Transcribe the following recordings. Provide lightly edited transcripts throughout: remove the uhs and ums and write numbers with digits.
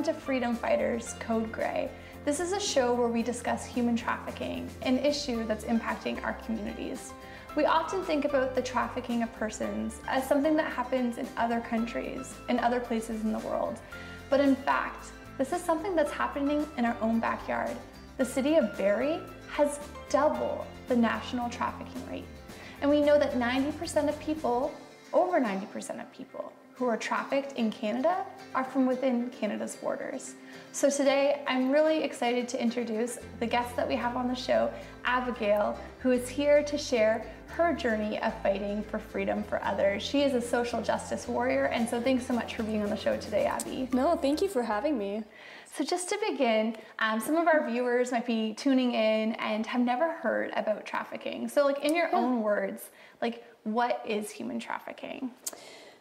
welcome to Freedom Fighters Code Gray. This is a show where we discuss human trafficking, an issue that's impacting our communities. We often think about the trafficking of persons as something that happens in other countries, in other places in the world. But in fact, this is something that's happening in our own backyard. The city of Barrie has double the national trafficking rate. And we know that 90% of people, over 90% of people, who are trafficked in Canada are from within Canada's borders. So today, I'm really excited to introduce the guest that we have on the show, Abigail, who is here to share her journey of fighting for freedom for others. She is a social justice warrior, and so thanks so much for being on the show today, Abby. No, thank you for having me. So just to begin, some of our viewers might be tuning in and have never heard about trafficking. So like in your own words, like what is human trafficking?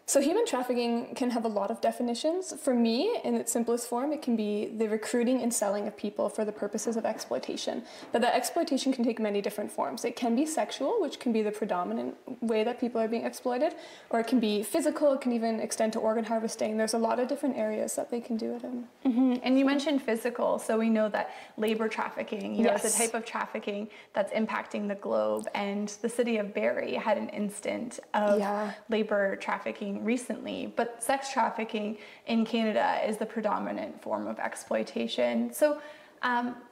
So human trafficking can have a lot of definitions. For me, in its simplest form, it can be the recruiting and selling of people for the purposes of exploitation. But that exploitation can take many different forms. It can be sexual, which can be the predominant way that people are being exploited, or it can be physical, it can even extend to organ harvesting. There's a lot of different areas that they can do it in. And you mentioned physical, so we know that labor trafficking, you know, is a type of trafficking that's impacting the globe, and the city of Barrie had an instance of labor trafficking recently, but sex trafficking in Canada is the predominant form of exploitation. So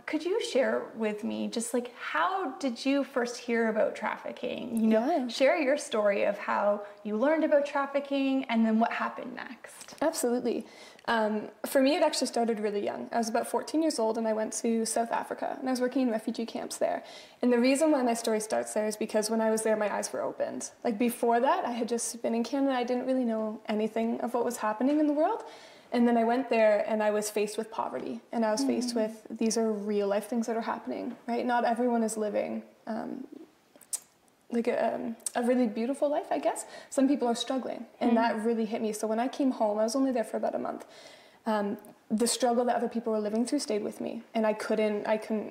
could you share with me just like how did you first hear about trafficking? You know, share your story of how you learned about trafficking and then what happened next. Absolutely. For me, it actually started really young. I was about 14 years old and I went to South Africa and I was working in refugee camps there. And the reason why my story starts there is because when I was there, my eyes were opened. Like before that, I had just been in Canada. I didn't really know anything of what was happening in the world. And then I went there and I was faced with poverty and I was faced with, these are real life things that are happening, right? Not everyone is living like a really beautiful life, I guess. Some people are struggling, and that really hit me. So when I came home, I was only there for about a month. The struggle that other people were living through stayed with me, and I couldn't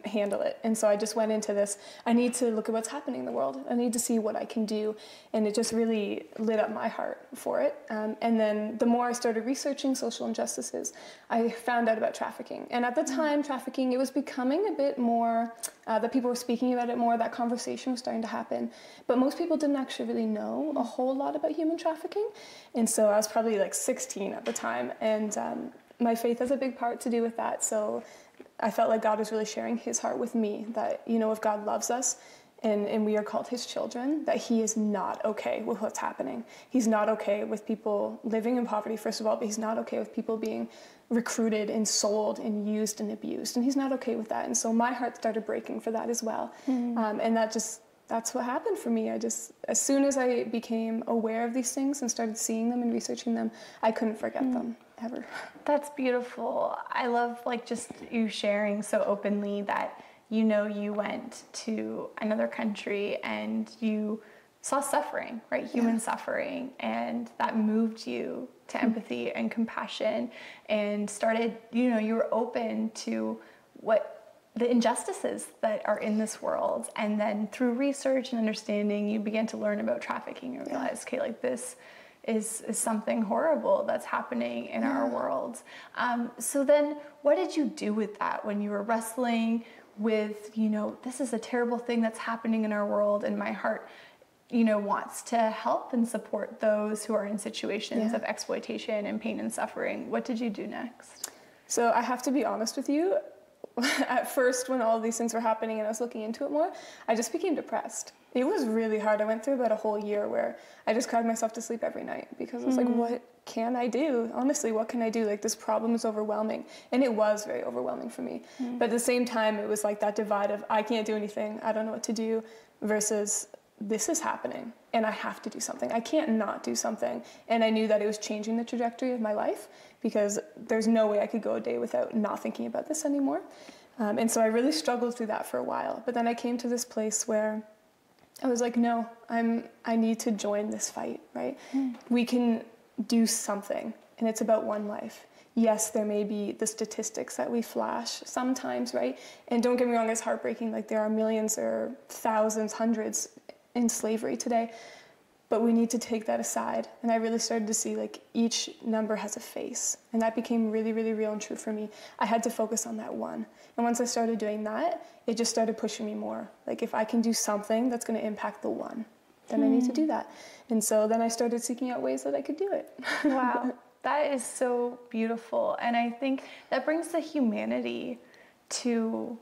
handle it. And so I just went into this, I need to look at what's happening in the world. I need to see what I can do. And it just really lit up my heart for it. And then the more I started researching social injustices, I found out about trafficking. And at the time, trafficking, it was becoming a bit more, that people were speaking about it more, that conversation was starting to happen. But most people didn't actually really know a whole lot about human trafficking. And so I was probably like 16 at the time. And my faith has a big part to do with that, so I felt like God was really sharing his heart with me, that, you know, if God loves us and we are called his children, that he is not okay with what's happening. He's not okay with people living in poverty, first of all, but he's not okay with people being recruited and sold and used and abused, and he's not okay with that. And so my heart started breaking for that as well. And that just, that's what happened for me. I just, as soon as I became aware of these things and started seeing them and researching them, I couldn't forget them. Ever. That's beautiful. I love like just you sharing so openly that, you know, you went to another country and you saw suffering, right? Human suffering, and that moved you to empathy and compassion and started, you know, you were open to what the injustices that are in this world. And then through research and understanding, you began to learn about trafficking and realize, okay, like this is something horrible that's happening in our world. So then what did you do with that when you were wrestling with, you know, this is a terrible thing that's happening in our world and my heart, you know, wants to help and support those who are in situations of exploitation and pain and suffering. What did you do next? So I have to be honest with you. At first, when all of these things were happening and I was looking into it more, I just became depressed. It was really hard. I went through about a whole year where I just cried myself to sleep every night because I was like, what can I do? Honestly, what can I do? Like, this problem is overwhelming. And it was very overwhelming for me. But at the same time, it was like that divide of I can't do anything, I don't know what to do, versus this is happening and I have to do something. I can't not do something. And I knew that it was changing the trajectory of my life because there's no way I could go a day without not thinking about this anymore. And so I really struggled through that for a while. But then I came to this place where I was like, no, I need to join this fight, right? We can do something, and it's about one life. Yes, there may be the statistics that we flash sometimes, right? And don't get me wrong, it's heartbreaking. Like, there are millions or thousands, hundreds in slavery today. but we need to take that aside. And I really started to see like each number has a face, and that became really, really real and true for me. I had to focus on that one. And once I started doing that, it just started pushing me more. Like if I can do something that's gonna impact the one, then I need to do that. And so then I started seeking out ways that I could do it. Wow, that is so beautiful. And I think that brings the humanity to,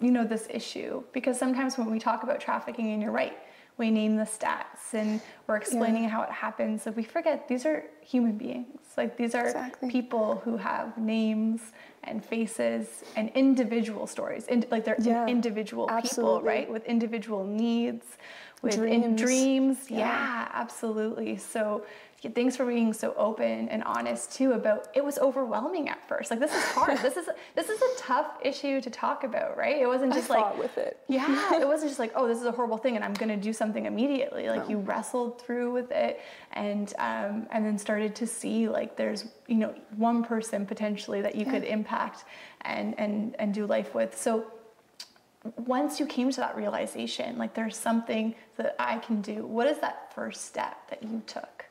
you know, this issue, because sometimes when we talk about trafficking, and you're right, we name the stats and we're explaining how it happens. So we forget these are human beings. Like these are people who have names and faces and individual stories. And like they're individual people, right? With individual needs, with dreams. Yeah, absolutely. So thanks for being so open and honest too about, it was overwhelming at first. Like this is hard. This is a tough issue to talk about, right? It wasn't just like, I fought with it. Yeah. It wasn't just like, oh, this is a horrible thing and I'm going to do something immediately. Like you wrestled through with it and then started to see like there's, you know, one person potentially that you could impact and do life with. So once you came to that realization, like there's something that I can do, what is that first step that you took?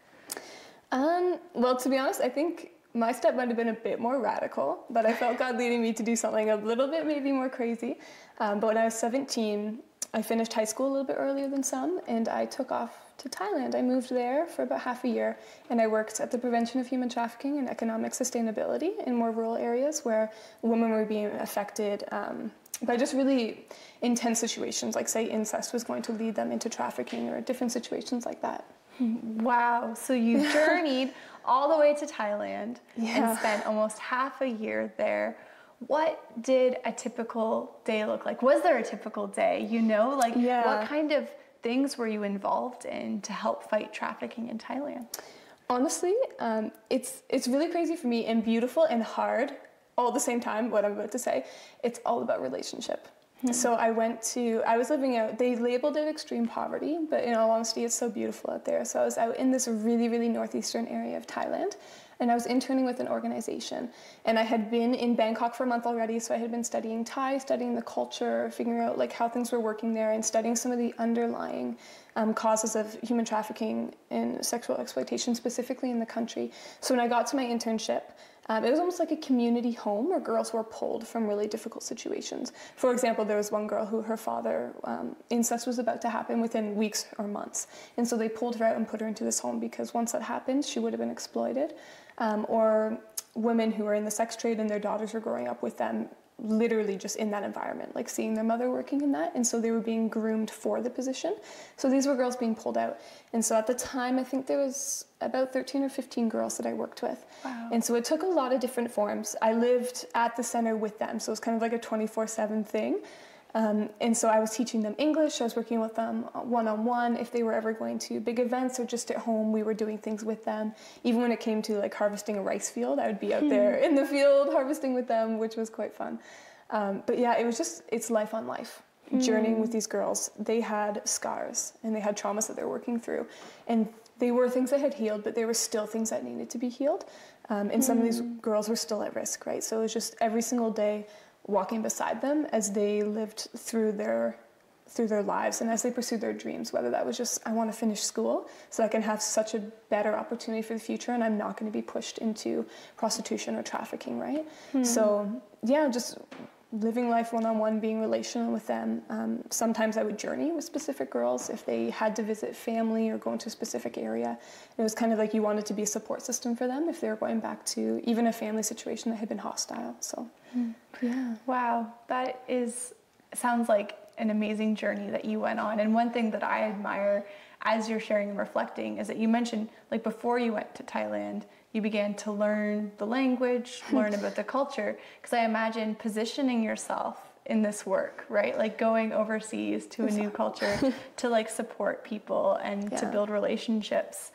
Well, to be honest, I think my step might have been a bit more radical, but I felt God leading me to do something a little bit maybe more crazy. But when I was 17, I finished high school a little bit earlier than some, and I took off to Thailand. I moved there for about half a year, and I worked at the prevention of human trafficking and economic sustainability in more rural areas where women were being affected by just really intense situations, like say incest was going to lead them into trafficking or different situations like that. Wow, so you journeyed all the way to Thailand and spent almost half a year there. What did a typical day look like? Was there a typical day, you know? Like what kind of things were you involved in to help fight trafficking in Thailand? Honestly, it's really crazy for me and beautiful and hard all at the same time, what I'm about to say. It's all about relationship. So I was living out, they labeled it extreme poverty, but in all honesty, it's so beautiful out there. So I was out in this really, really northeastern area of Thailand, and I was interning with an organization. And I had been in Bangkok for a month already, so I had been studying Thai, studying the culture, figuring out like how things were working there, and studying some of the underlying causes of human trafficking and sexual exploitation specifically in the country. So when I got to my internship, it was almost like a community home where girls were pulled from really difficult situations. For example, there was one girl who her father, incest was about to happen within weeks or months. And so they pulled her out and put her into this home because once that happened, she would have been exploited. Or women who were in the sex trade and their daughters were growing up with them literally just in that environment, like seeing their mother working in that. And so they were being groomed for the position. So these were girls being pulled out. And so at the time, I think there was about 13 or 15 girls that I worked with. Wow. And so it took a lot of different forms. I lived at the center with them. So it was kind of like a 24/7 thing. And so I was teaching them English. I was working with them one-on-one if they were ever going to big events or just at home. We were doing things with them. Even when it came to like harvesting a rice field, I would be out there in the field harvesting with them, which was quite fun. But yeah, it was just, it's life on life. Journeying with these girls, they had scars and they had traumas that they're working through. And they were things that had healed, but there were still things that needed to be healed. And some of these girls were still at risk, right? So it was just every single day walking beside them as they lived through their lives and as they pursued their dreams, whether that was just, I want to finish school so I can have such a better opportunity for the future and I'm not going to be pushed into prostitution or trafficking, right? So yeah, just living life one-on-one, being relational with them. Sometimes I would journey with specific girls if they had to visit family or go into a specific area. It was kind of like you wanted to be a support system for them if they were going back to even a family situation that had been hostile. So, yeah. Wow, that sounds like an amazing journey that you went on. And one thing that I admire as you're sharing and reflecting is that you mentioned, like before you went to Thailand, you began to learn the language, learn about the culture, because I imagine positioning yourself in this work, right? Like going overseas to a new culture to like support people and to build relationships.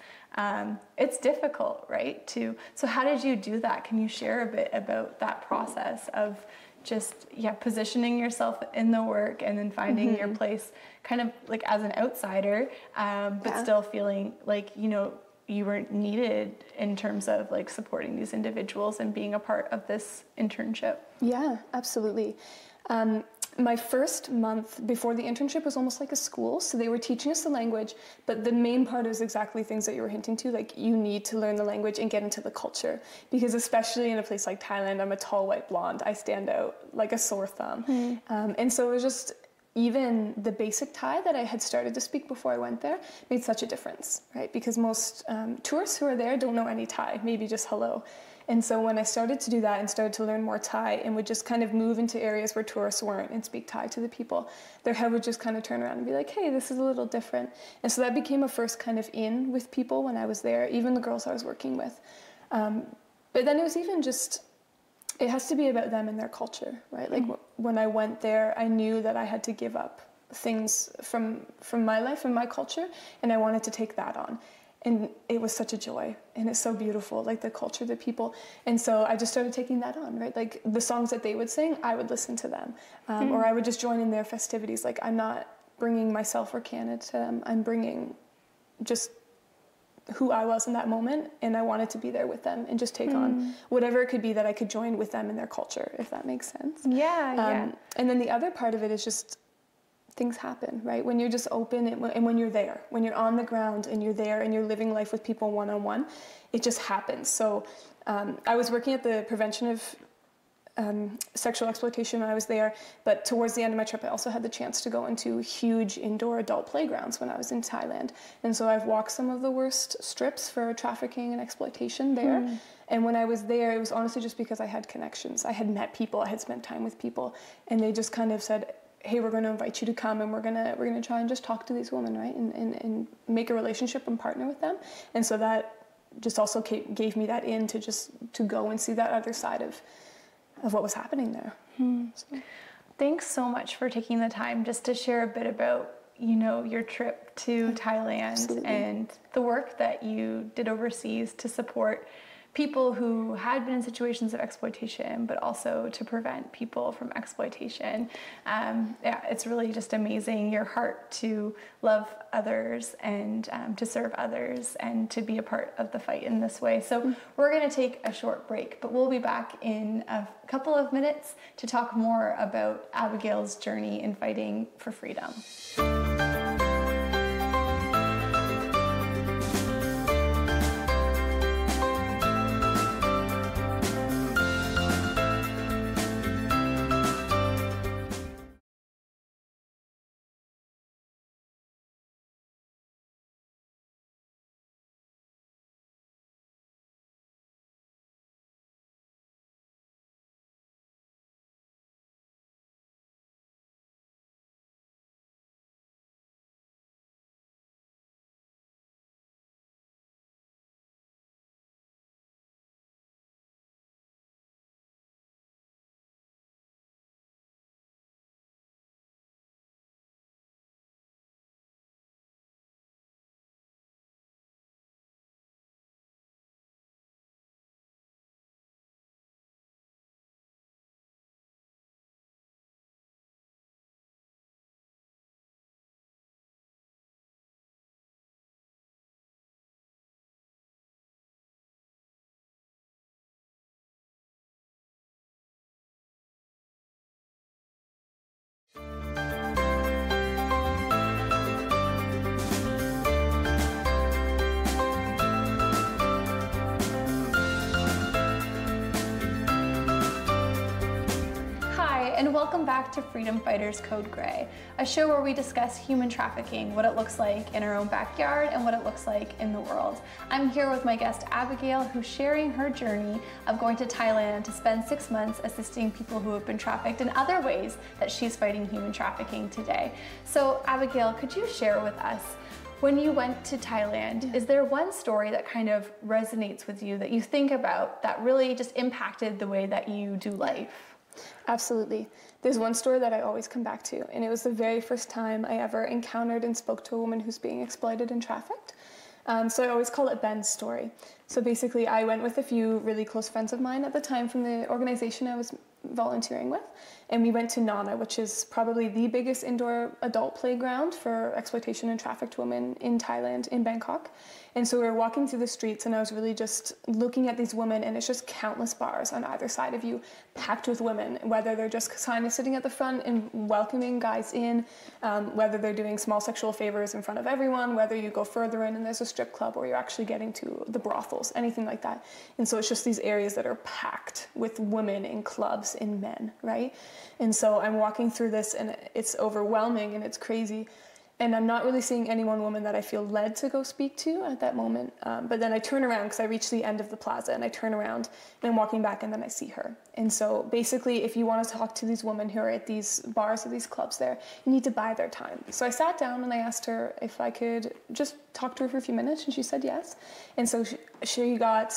It's difficult, right? So how did you do that? Can you share a bit about that process of just, positioning yourself in the work and then finding your place kind of like as an outsider, but still feeling like, you were needed in terms of like supporting these individuals and being a part of this internship? Yeah, absolutely. My first month before the internship was almost like a school, so they were teaching us the language, but the main part is exactly things that you were hinting to, like you need to learn the language and get into the culture, because especially in a place like Thailand, I'm a tall white blonde, I stand out like a sore thumb. Mm. And so it was just, even the basic Thai that I had started to speak before I went there made such a difference, right? Because most tourists who are there don't know any Thai, maybe just hello. And so when I started to do that and started to learn more Thai and would just kind of move into areas where tourists weren't and speak Thai to the people, their head would just kind of turn around and be like, hey, this is a little different. And so that became a first kind of in with people when I was there, even the girls I was working with. But then it was even just, it has to be about them and their culture, right? Like when I went there, I knew that I had to give up things from my life and my culture, and I wanted to take that on. And it was such a joy, and it's so beautiful, like the culture, the people. And so I just started taking that on, right? Like the songs that they would sing, I would listen to them, or I would just join in their festivities. Like I'm not bringing myself or Canada to them, I'm bringing just who I was in that moment, and I wanted to be there with them and just take on whatever it could be that I could join with them in their culture, if that makes sense. Yeah, yeah. And then the other part of it is just, things happen, right? When you're just open and when you're there, when you're on the ground and you're there and you're living life with people one-on-one, it just happens. So I was working at the prevention of sexual exploitation when I was there, but towards the end of my trip, I also had the chance to go into huge indoor adult playgrounds when I was in Thailand. And so I've walked some of the worst strips for trafficking and exploitation there. And when I was there, it was honestly just because I had connections. I had met people, I had spent time with people, and they just kind of said, hey, we're going to invite you to come, and we're going to try and just talk to these women, right, and make a relationship and partner with them. And so that just also gave me that in to go and see that other side of what was happening there. So. Thanks so much for taking the time just to share a bit about, you know, your trip to Thailand. Absolutely. And the work that you did overseas to support people who had been in situations of exploitation, but also to prevent people from exploitation. Yeah, it's really just amazing, your heart to love others and to serve others and to be a part of the fight in this way. So we're gonna take a short break, but we'll be back in a couple of minutes to talk more about Abigail's journey in fighting for freedom. Welcome back to Freedom Fighters Code Gray, a show where we discuss human trafficking, what it looks like in our own backyard and what it looks like in the world. I'm here with my guest Abigail, who's sharing her journey of going to Thailand to spend 6 months assisting people who have been trafficked in other ways that she's fighting human trafficking today. So Abigail, could you share with us, when you went to Thailand, is there one story that kind of resonates with you that you think about that really just impacted the way that you do life? Absolutely. There's one story that I always come back to, and it was the very first time I ever encountered and spoke to a woman who's being exploited and trafficked. So I always call it Ben's story. So basically I went with a few really close friends of mine at the time from the organization I was volunteering with. And we went to Nana, which is probably the biggest indoor adult playground for exploitation and trafficked women in Thailand, in Bangkok. And so we were walking through the streets and I was really just looking at these women, and it's just countless bars on either side of you, packed with women, whether they're just kind of sitting at the front and welcoming guys in, whether they're doing small sexual favors in front of everyone, whether you go further in and there's a strip club or you're actually getting to the brothels, anything like that. And so it's just these areas that are packed with women in clubs and men, right? And so I'm walking through this and it's overwhelming and it's crazy. And I'm not really seeing any one woman that I feel led to go speak to at that moment. But then I turn around because I reach the end of the plaza and I turn around and I'm walking back and then I see her. And so basically, if you want to talk to these women who are at these bars or these clubs there, you need to buy their time. So I sat down and I asked her if I could just talk to her for a few minutes, and she said yes. And so she got...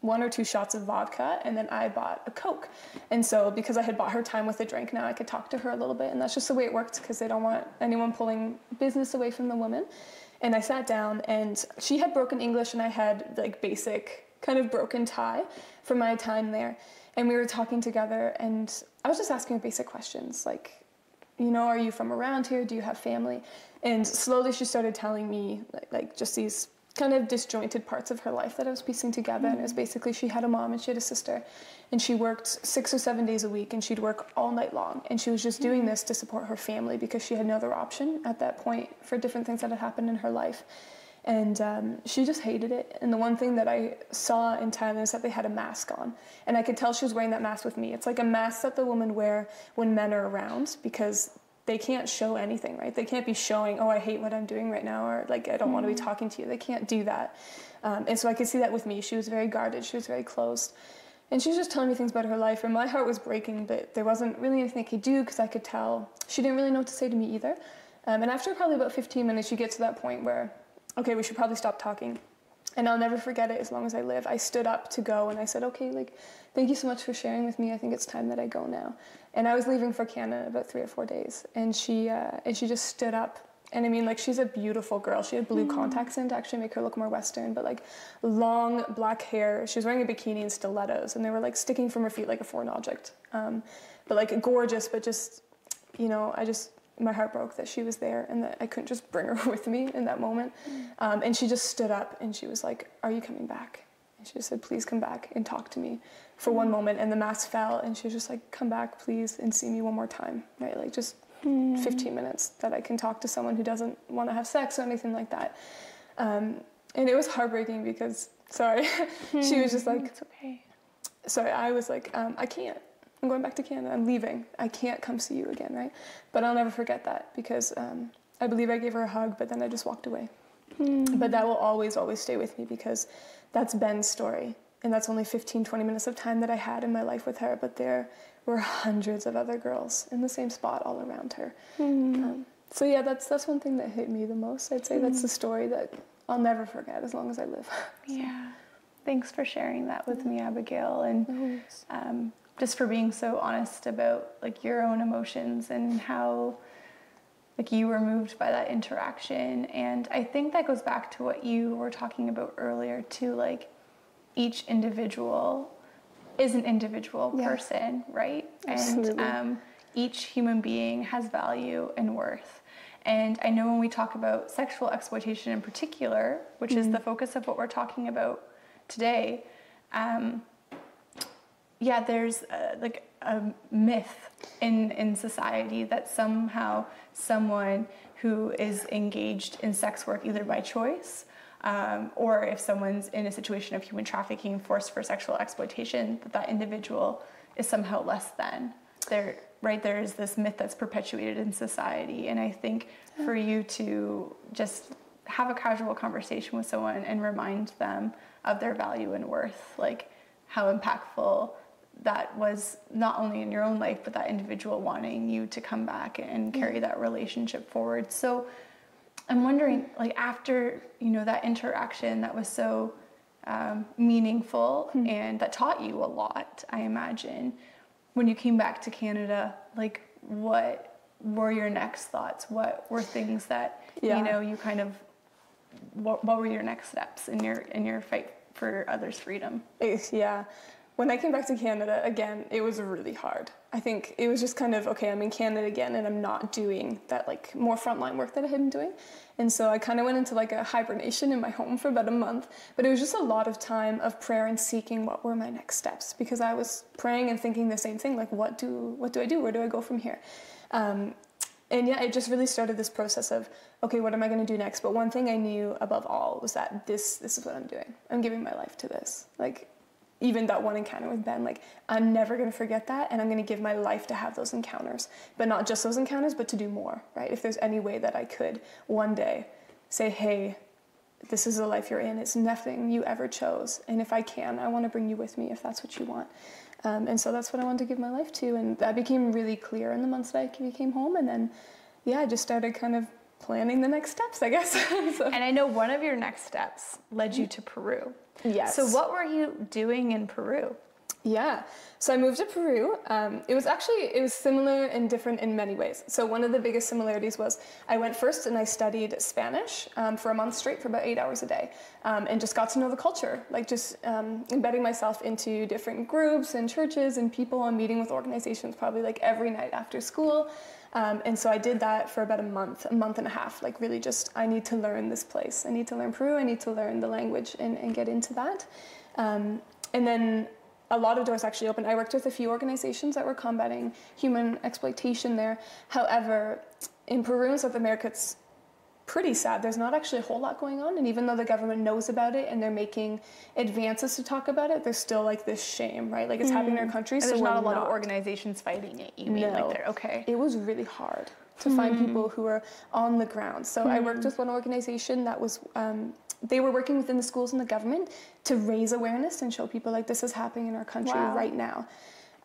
one or two shots of vodka, and then I bought a Coke. And so because I had bought her time with a drink, now I could talk to her a little bit, and that's just the way it worked because they don't want anyone pulling business away from the woman. And I sat down, and she had broken English and I had like basic kind of broken Thai from my time there. And we were talking together and I was just asking her basic questions like, you know, are you from around here? Do you have family? And slowly she started telling me like just these kind of disjointed parts of her life that I was piecing together. And it was basically she had a mom and she had a sister, and she worked 6 or 7 days a week and she'd work all night long, and she was just doing this to support her family because she had no other option at that point for different things that had happened in her life. And she just hated it. And the one thing that I saw in Thailand is that they had a mask on. And I could tell she was wearing that mask with me. It's like a mask that the women wear when men are around because they can't show anything, right? They can't be showing, oh, I hate what I'm doing right now, or like, I don't want to be talking to you. They can't do that. And so I could see that with me. She was very guarded. She was very closed. And she was just telling me things about her life, and my heart was breaking, but there wasn't really anything I could do because I could tell she didn't really know what to say to me either. And after probably about 15 minutes, you get to that point where, okay, we should probably stop talking. And I'll never forget it as long as I live. I stood up to go and I said, okay, like, thank you so much for sharing with me. I think it's time that I go now. And I was leaving for Canada in about 3 or 4 days. And she just stood up. And I mean, like, she's a beautiful girl. She had blue contacts in to actually make her look more Western, but like long black hair. She was wearing a bikini and stilettos, and they were like sticking from her feet like a foreign object. But like gorgeous, but just, you know, my heart broke that she was there and that I couldn't just bring her with me in that moment. And she just stood up and she was like, are you coming back? And she just said, please come back and talk to me for one moment. And the mask fell and she was just like, come back, please, and see me one more time, right? Like just 15 minutes that I can talk to someone who doesn't want to have sex or anything like that. And it was heartbreaking because, sorry, she was just like, it's okay. Sorry, I was like, I can't. I'm going back to Canada. I'm leaving. I can't come see you again, right? But I'll never forget that because I believe I gave her a hug, but then I just walked away. But that will always, always stay with me because that's Ben's story. And that's only 15, 20 minutes of time that I had in my life with her. But there were hundreds of other girls in the same spot all around her. So yeah, that's one thing that hit me the most. I'd say that's the story that I'll never forget as long as I live. Yeah. Thanks for sharing that with me, Abigail. And just for being so honest about like your own emotions and how like you were moved by that interaction. And I think that goes back to what you were talking about earlier too, like each individual is an individual person, right? Absolutely. And each human being has value and worth. And I know when we talk about sexual exploitation in particular, which is the focus of what we're talking about today, yeah, there's like a myth in society that somehow someone who is engaged in sex work either by choice or if someone's in a situation of human trafficking forced for sexual exploitation, that individual is somehow less than. There is this myth that's perpetuated in society. And I think for you to just have a casual conversation with someone and remind them of their value and worth, like how impactful that was not only in your own life, but that individual wanting you to come back and carry that relationship forward. So I'm wondering, like after, you know, that interaction that was so meaningful and that taught you a lot, I imagine, when you came back to Canada, like what were your next thoughts? What were things that, you know, you kind of, what were your next steps in your fight for others' freedom? Yeah. When I came back to Canada again, it was really hard. I think it was just kind of, okay, I'm in Canada again and I'm not doing that like more frontline work that I had been doing. And so I kind of went into like a hibernation in my home for about a month, but it was just a lot of time of prayer and seeking what were my next steps, because I was praying and thinking the same thing, like what do I do? Where do I go from here? And yeah, it just really started this process of, okay, what am I going to do next? But one thing I knew above all was that this is what I'm doing. I'm giving my life to this. Like, even that one encounter with Ben, like, I'm never going to forget that, and I'm going to give my life to have those encounters. But not just those encounters, but to do more, right? If there's any way that I could one day say, hey, this is the life you're in. It's nothing you ever chose. And if I can, I want to bring you with me if that's what you want. And so that's what I wanted to give my life to. And that became really clear in the months that I came home. And then, yeah, I just started kind of planning the next steps, I guess. So. And I know one of your next steps led you to Peru. Yes. So what were you doing in Peru? Yeah. So I moved to Peru. It was similar and different in many ways. So one of the biggest similarities was I went first and I studied Spanish for a month straight for about 8 hours a day, and just got to know the culture, like just embedding myself into different groups and churches and people and meeting with organizations probably like every night after school. And so I did that for about a month and a half, like really just, I need to learn this place. I need to learn Peru. I need to learn the language and get into that. And then a lot of doors actually opened. I worked with a few organizations that were combating human exploitation there. However, in Peru and South America, it's pretty sad. There's not actually a whole lot going on. And even though the government knows about it and they're making advances to talk about it, there's still like this shame, right? Like it's happening in our country. And so there's not a lot of organizations fighting it, you mean? No. Like they're okay. It was really hard to find people who are on the ground. So I worked with one organization that was, they were working within the schools and the government to raise awareness and show people like this is happening in our country right now.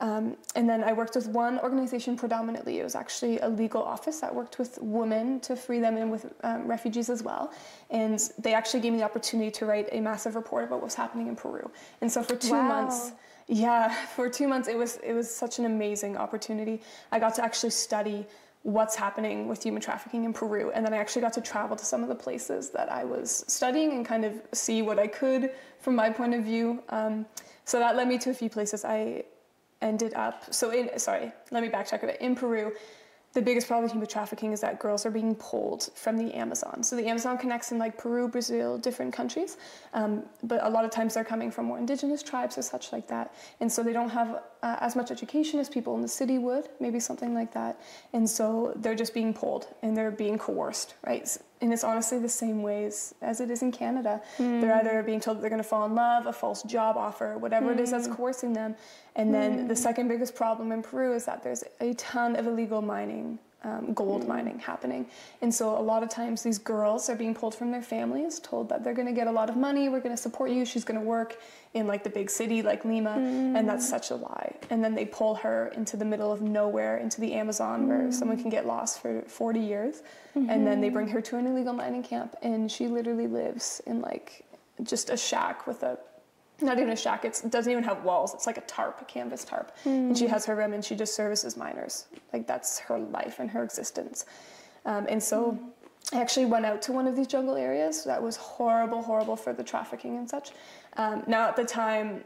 And then I worked with one organization predominantly. It was actually a legal office that worked with women to free them and with refugees as well. And they actually gave me the opportunity to write a massive report about what's happening in Peru. And so for 2 months, it was such an amazing opportunity. I got to actually study what's happening with human trafficking in Peru. And then I actually got to travel to some of the places that I was studying and kind of see what I could from my point of view. So that led me to a few places I ended up. In Peru, the biggest problem with human trafficking is that girls are being pulled from the Amazon. So the Amazon connects in like Peru, Brazil, different countries. But a lot of times they're coming from more indigenous tribes or such like that. And so they don't have as much education as people in the city would, maybe something like that. And so they're just being pulled and they're being coerced, right? And it's honestly the same ways as it is in Canada. They're either being told that they're gonna fall in love, a false job offer, whatever it is that's coercing them. And then the second biggest problem in Peru is that there's a ton of illegal mining, gold mining happening. And so a lot of times these girls are being pulled from their families, told that they're going to get a lot of money, we're going to support you, she's going to work in like the big city like Lima, and that's such a lie. And then they pull her into the middle of nowhere, into the Amazon, where someone can get lost for 40 years, and then they bring her to an illegal mining camp, and she literally lives in like just a shack with a, not even a shack, it doesn't even have walls, it's like a tarp, a canvas tarp. And she has her room and she just services minors. Like that's her life and her existence. And so I actually went out to one of these jungle areas that was horrible, horrible for the trafficking and such. Now at the time,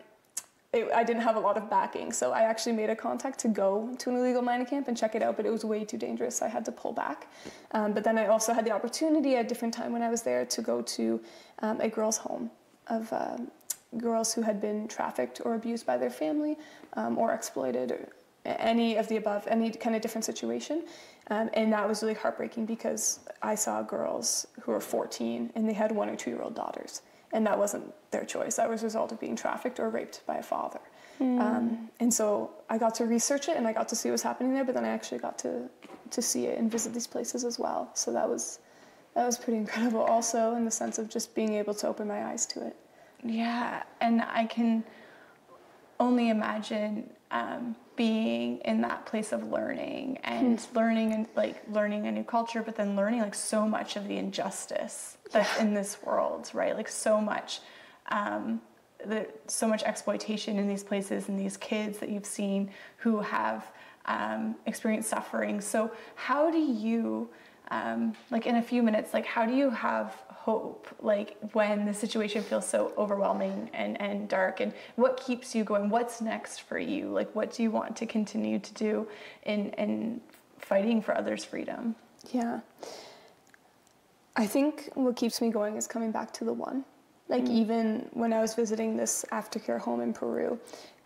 I didn't have a lot of backing, so I actually made a contact to go to an illegal mining camp and check it out, but it was way too dangerous, so I had to pull back. But then I also had the opportunity at a different time when I was there to go to a girls' home of girls who had been trafficked or abused by their family or exploited, or any of the above, any kind of different situation. And that was really heartbreaking because I saw girls who were 14 and they had 1 or 2 year old daughters. And that wasn't their choice. That was a result of being trafficked or raped by a father. And so I got to research it and I got to see what was happening there, but then I actually got to see it and visit these places as well. So that was pretty incredible also in the sense of just being able to open my eyes to it. Yeah, and I can only imagine being in that place of learning and learning a new culture, but then learning like so much of the injustice that's in this world, right? Like so much, so much exploitation in these places and these kids that you've seen who have experienced suffering. So how do you, like in a few minutes, like how do you have hope, like, when the situation feels so overwhelming and dark? And what keeps you going? What's next for you? Like, what do you want to continue to do in fighting for others' freedom? Yeah. I think what keeps me going is coming back to the one. Like, even when I was visiting this aftercare home in Peru,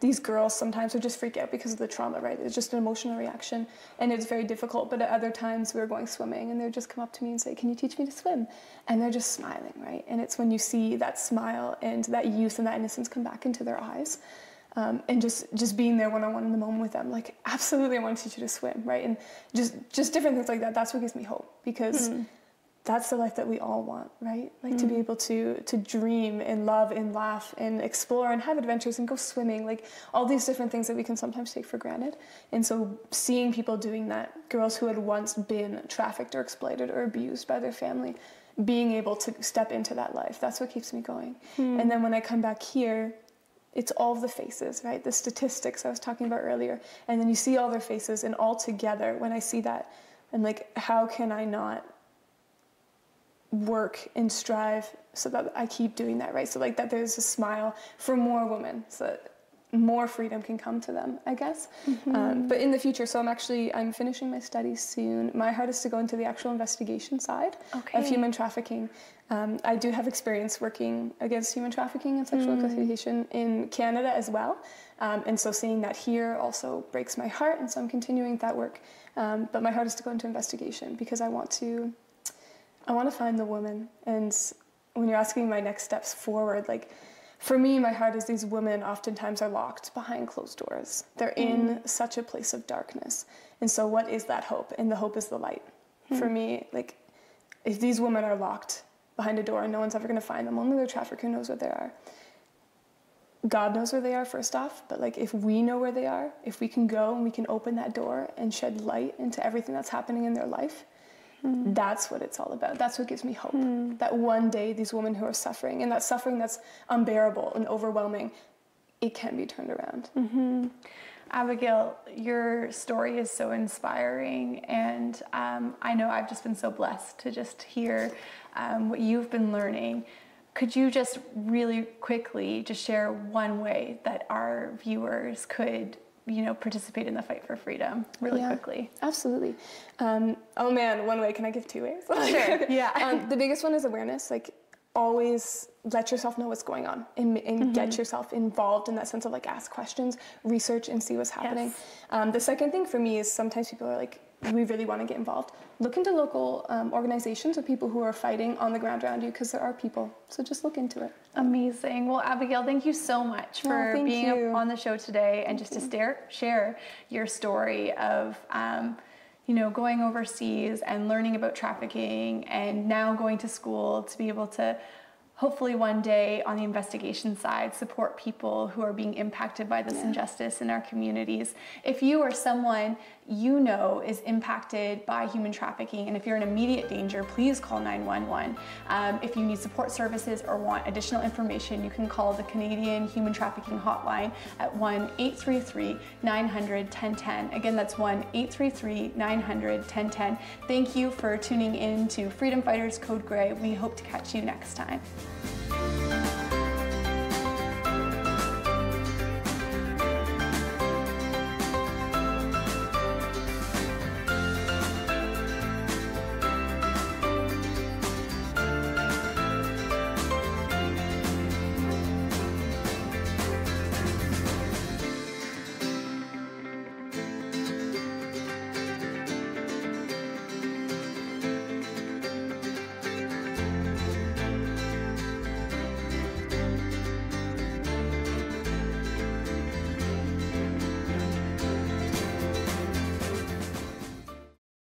these girls sometimes would just freak out because of the trauma, right? It's just an emotional reaction, and it's very difficult. But at other times, we were going swimming, and they would just come up to me and say, "Can you teach me to swim?" And they're just smiling, right? And it's when you see that smile and that youth and that innocence come back into their eyes, and just being there one-on-one in the moment with them, like, absolutely, I want to teach you to swim, right? And just different things like that. That's what gives me hope, because that's the life that we all want, right? Like, to be able to dream and love and laugh and explore and have adventures and go swimming, like, all these different things that we can sometimes take for granted. And so seeing people doing that, girls who had once been trafficked or exploited or abused by their family, being able to step into that life, that's what keeps me going. And then when I come back here, it's all the faces, right? The statistics I was talking about earlier. And then you see all their faces, and all together, when I see that, I'm like, how can I not work and strive so that I keep doing that, right? So, like, that there's a smile for more women, so that more freedom can come to them, I guess. But in the future, so I'm finishing my studies soon. My heart is to go into the actual investigation side of human trafficking. I do have experience working against human trafficking and sexual exploitation in Canada as well. And so seeing that here also breaks my heart, and so I'm continuing that work. But my heart is to go into investigation, because I want to find the woman. And when you're asking my next steps forward, like, for me, my heart is these women oftentimes are locked behind closed doors. They're in such a place of darkness. And so what is that hope? And the hope is the light. For me, like, if these women are locked behind a door and no one's ever going to find them, only their trafficker knows where they are. God knows where they are, first off, but, like, if we know where they are, if we can go and we can open that door and shed light into everything that's happening in their life, that's what it's all about. That's what gives me hope, that one day these women who are suffering, and that suffering that's unbearable and overwhelming, it can be turned around. Abigail, your story is so inspiring, and I know I've just been so blessed to just hear what you've been learning. Could you just really quickly just share one way that our viewers could participate in the fight for freedom quickly? Absolutely. Oh man, one way. Can I give two ways? Sure. Yeah. The biggest one is awareness. Like, always let yourself know what's going on, and get yourself involved in that sense of, like, ask questions, research, and see what's happening. Yes. The second thing for me is, sometimes people are like, we really want to get involved. Look into local organizations or people who are fighting on the ground around you, because there are people. So just look into it. Amazing. Well, Abigail, thank you so much for being on the show today, and just to share your story of going overseas and learning about trafficking, and now going to school to be able to hopefully one day on the investigation side support people who are being impacted by this injustice in our communities. If you or someone you know is impacted by human trafficking, and if you're in immediate danger, please call 911. If you need support services or want additional information, you can call the Canadian Human Trafficking Hotline at 1-833-900-1010. Again, that's 1-833-900-1010. Thank you for tuning in to Freedom Fighters Code Gray. We hope to catch you next time.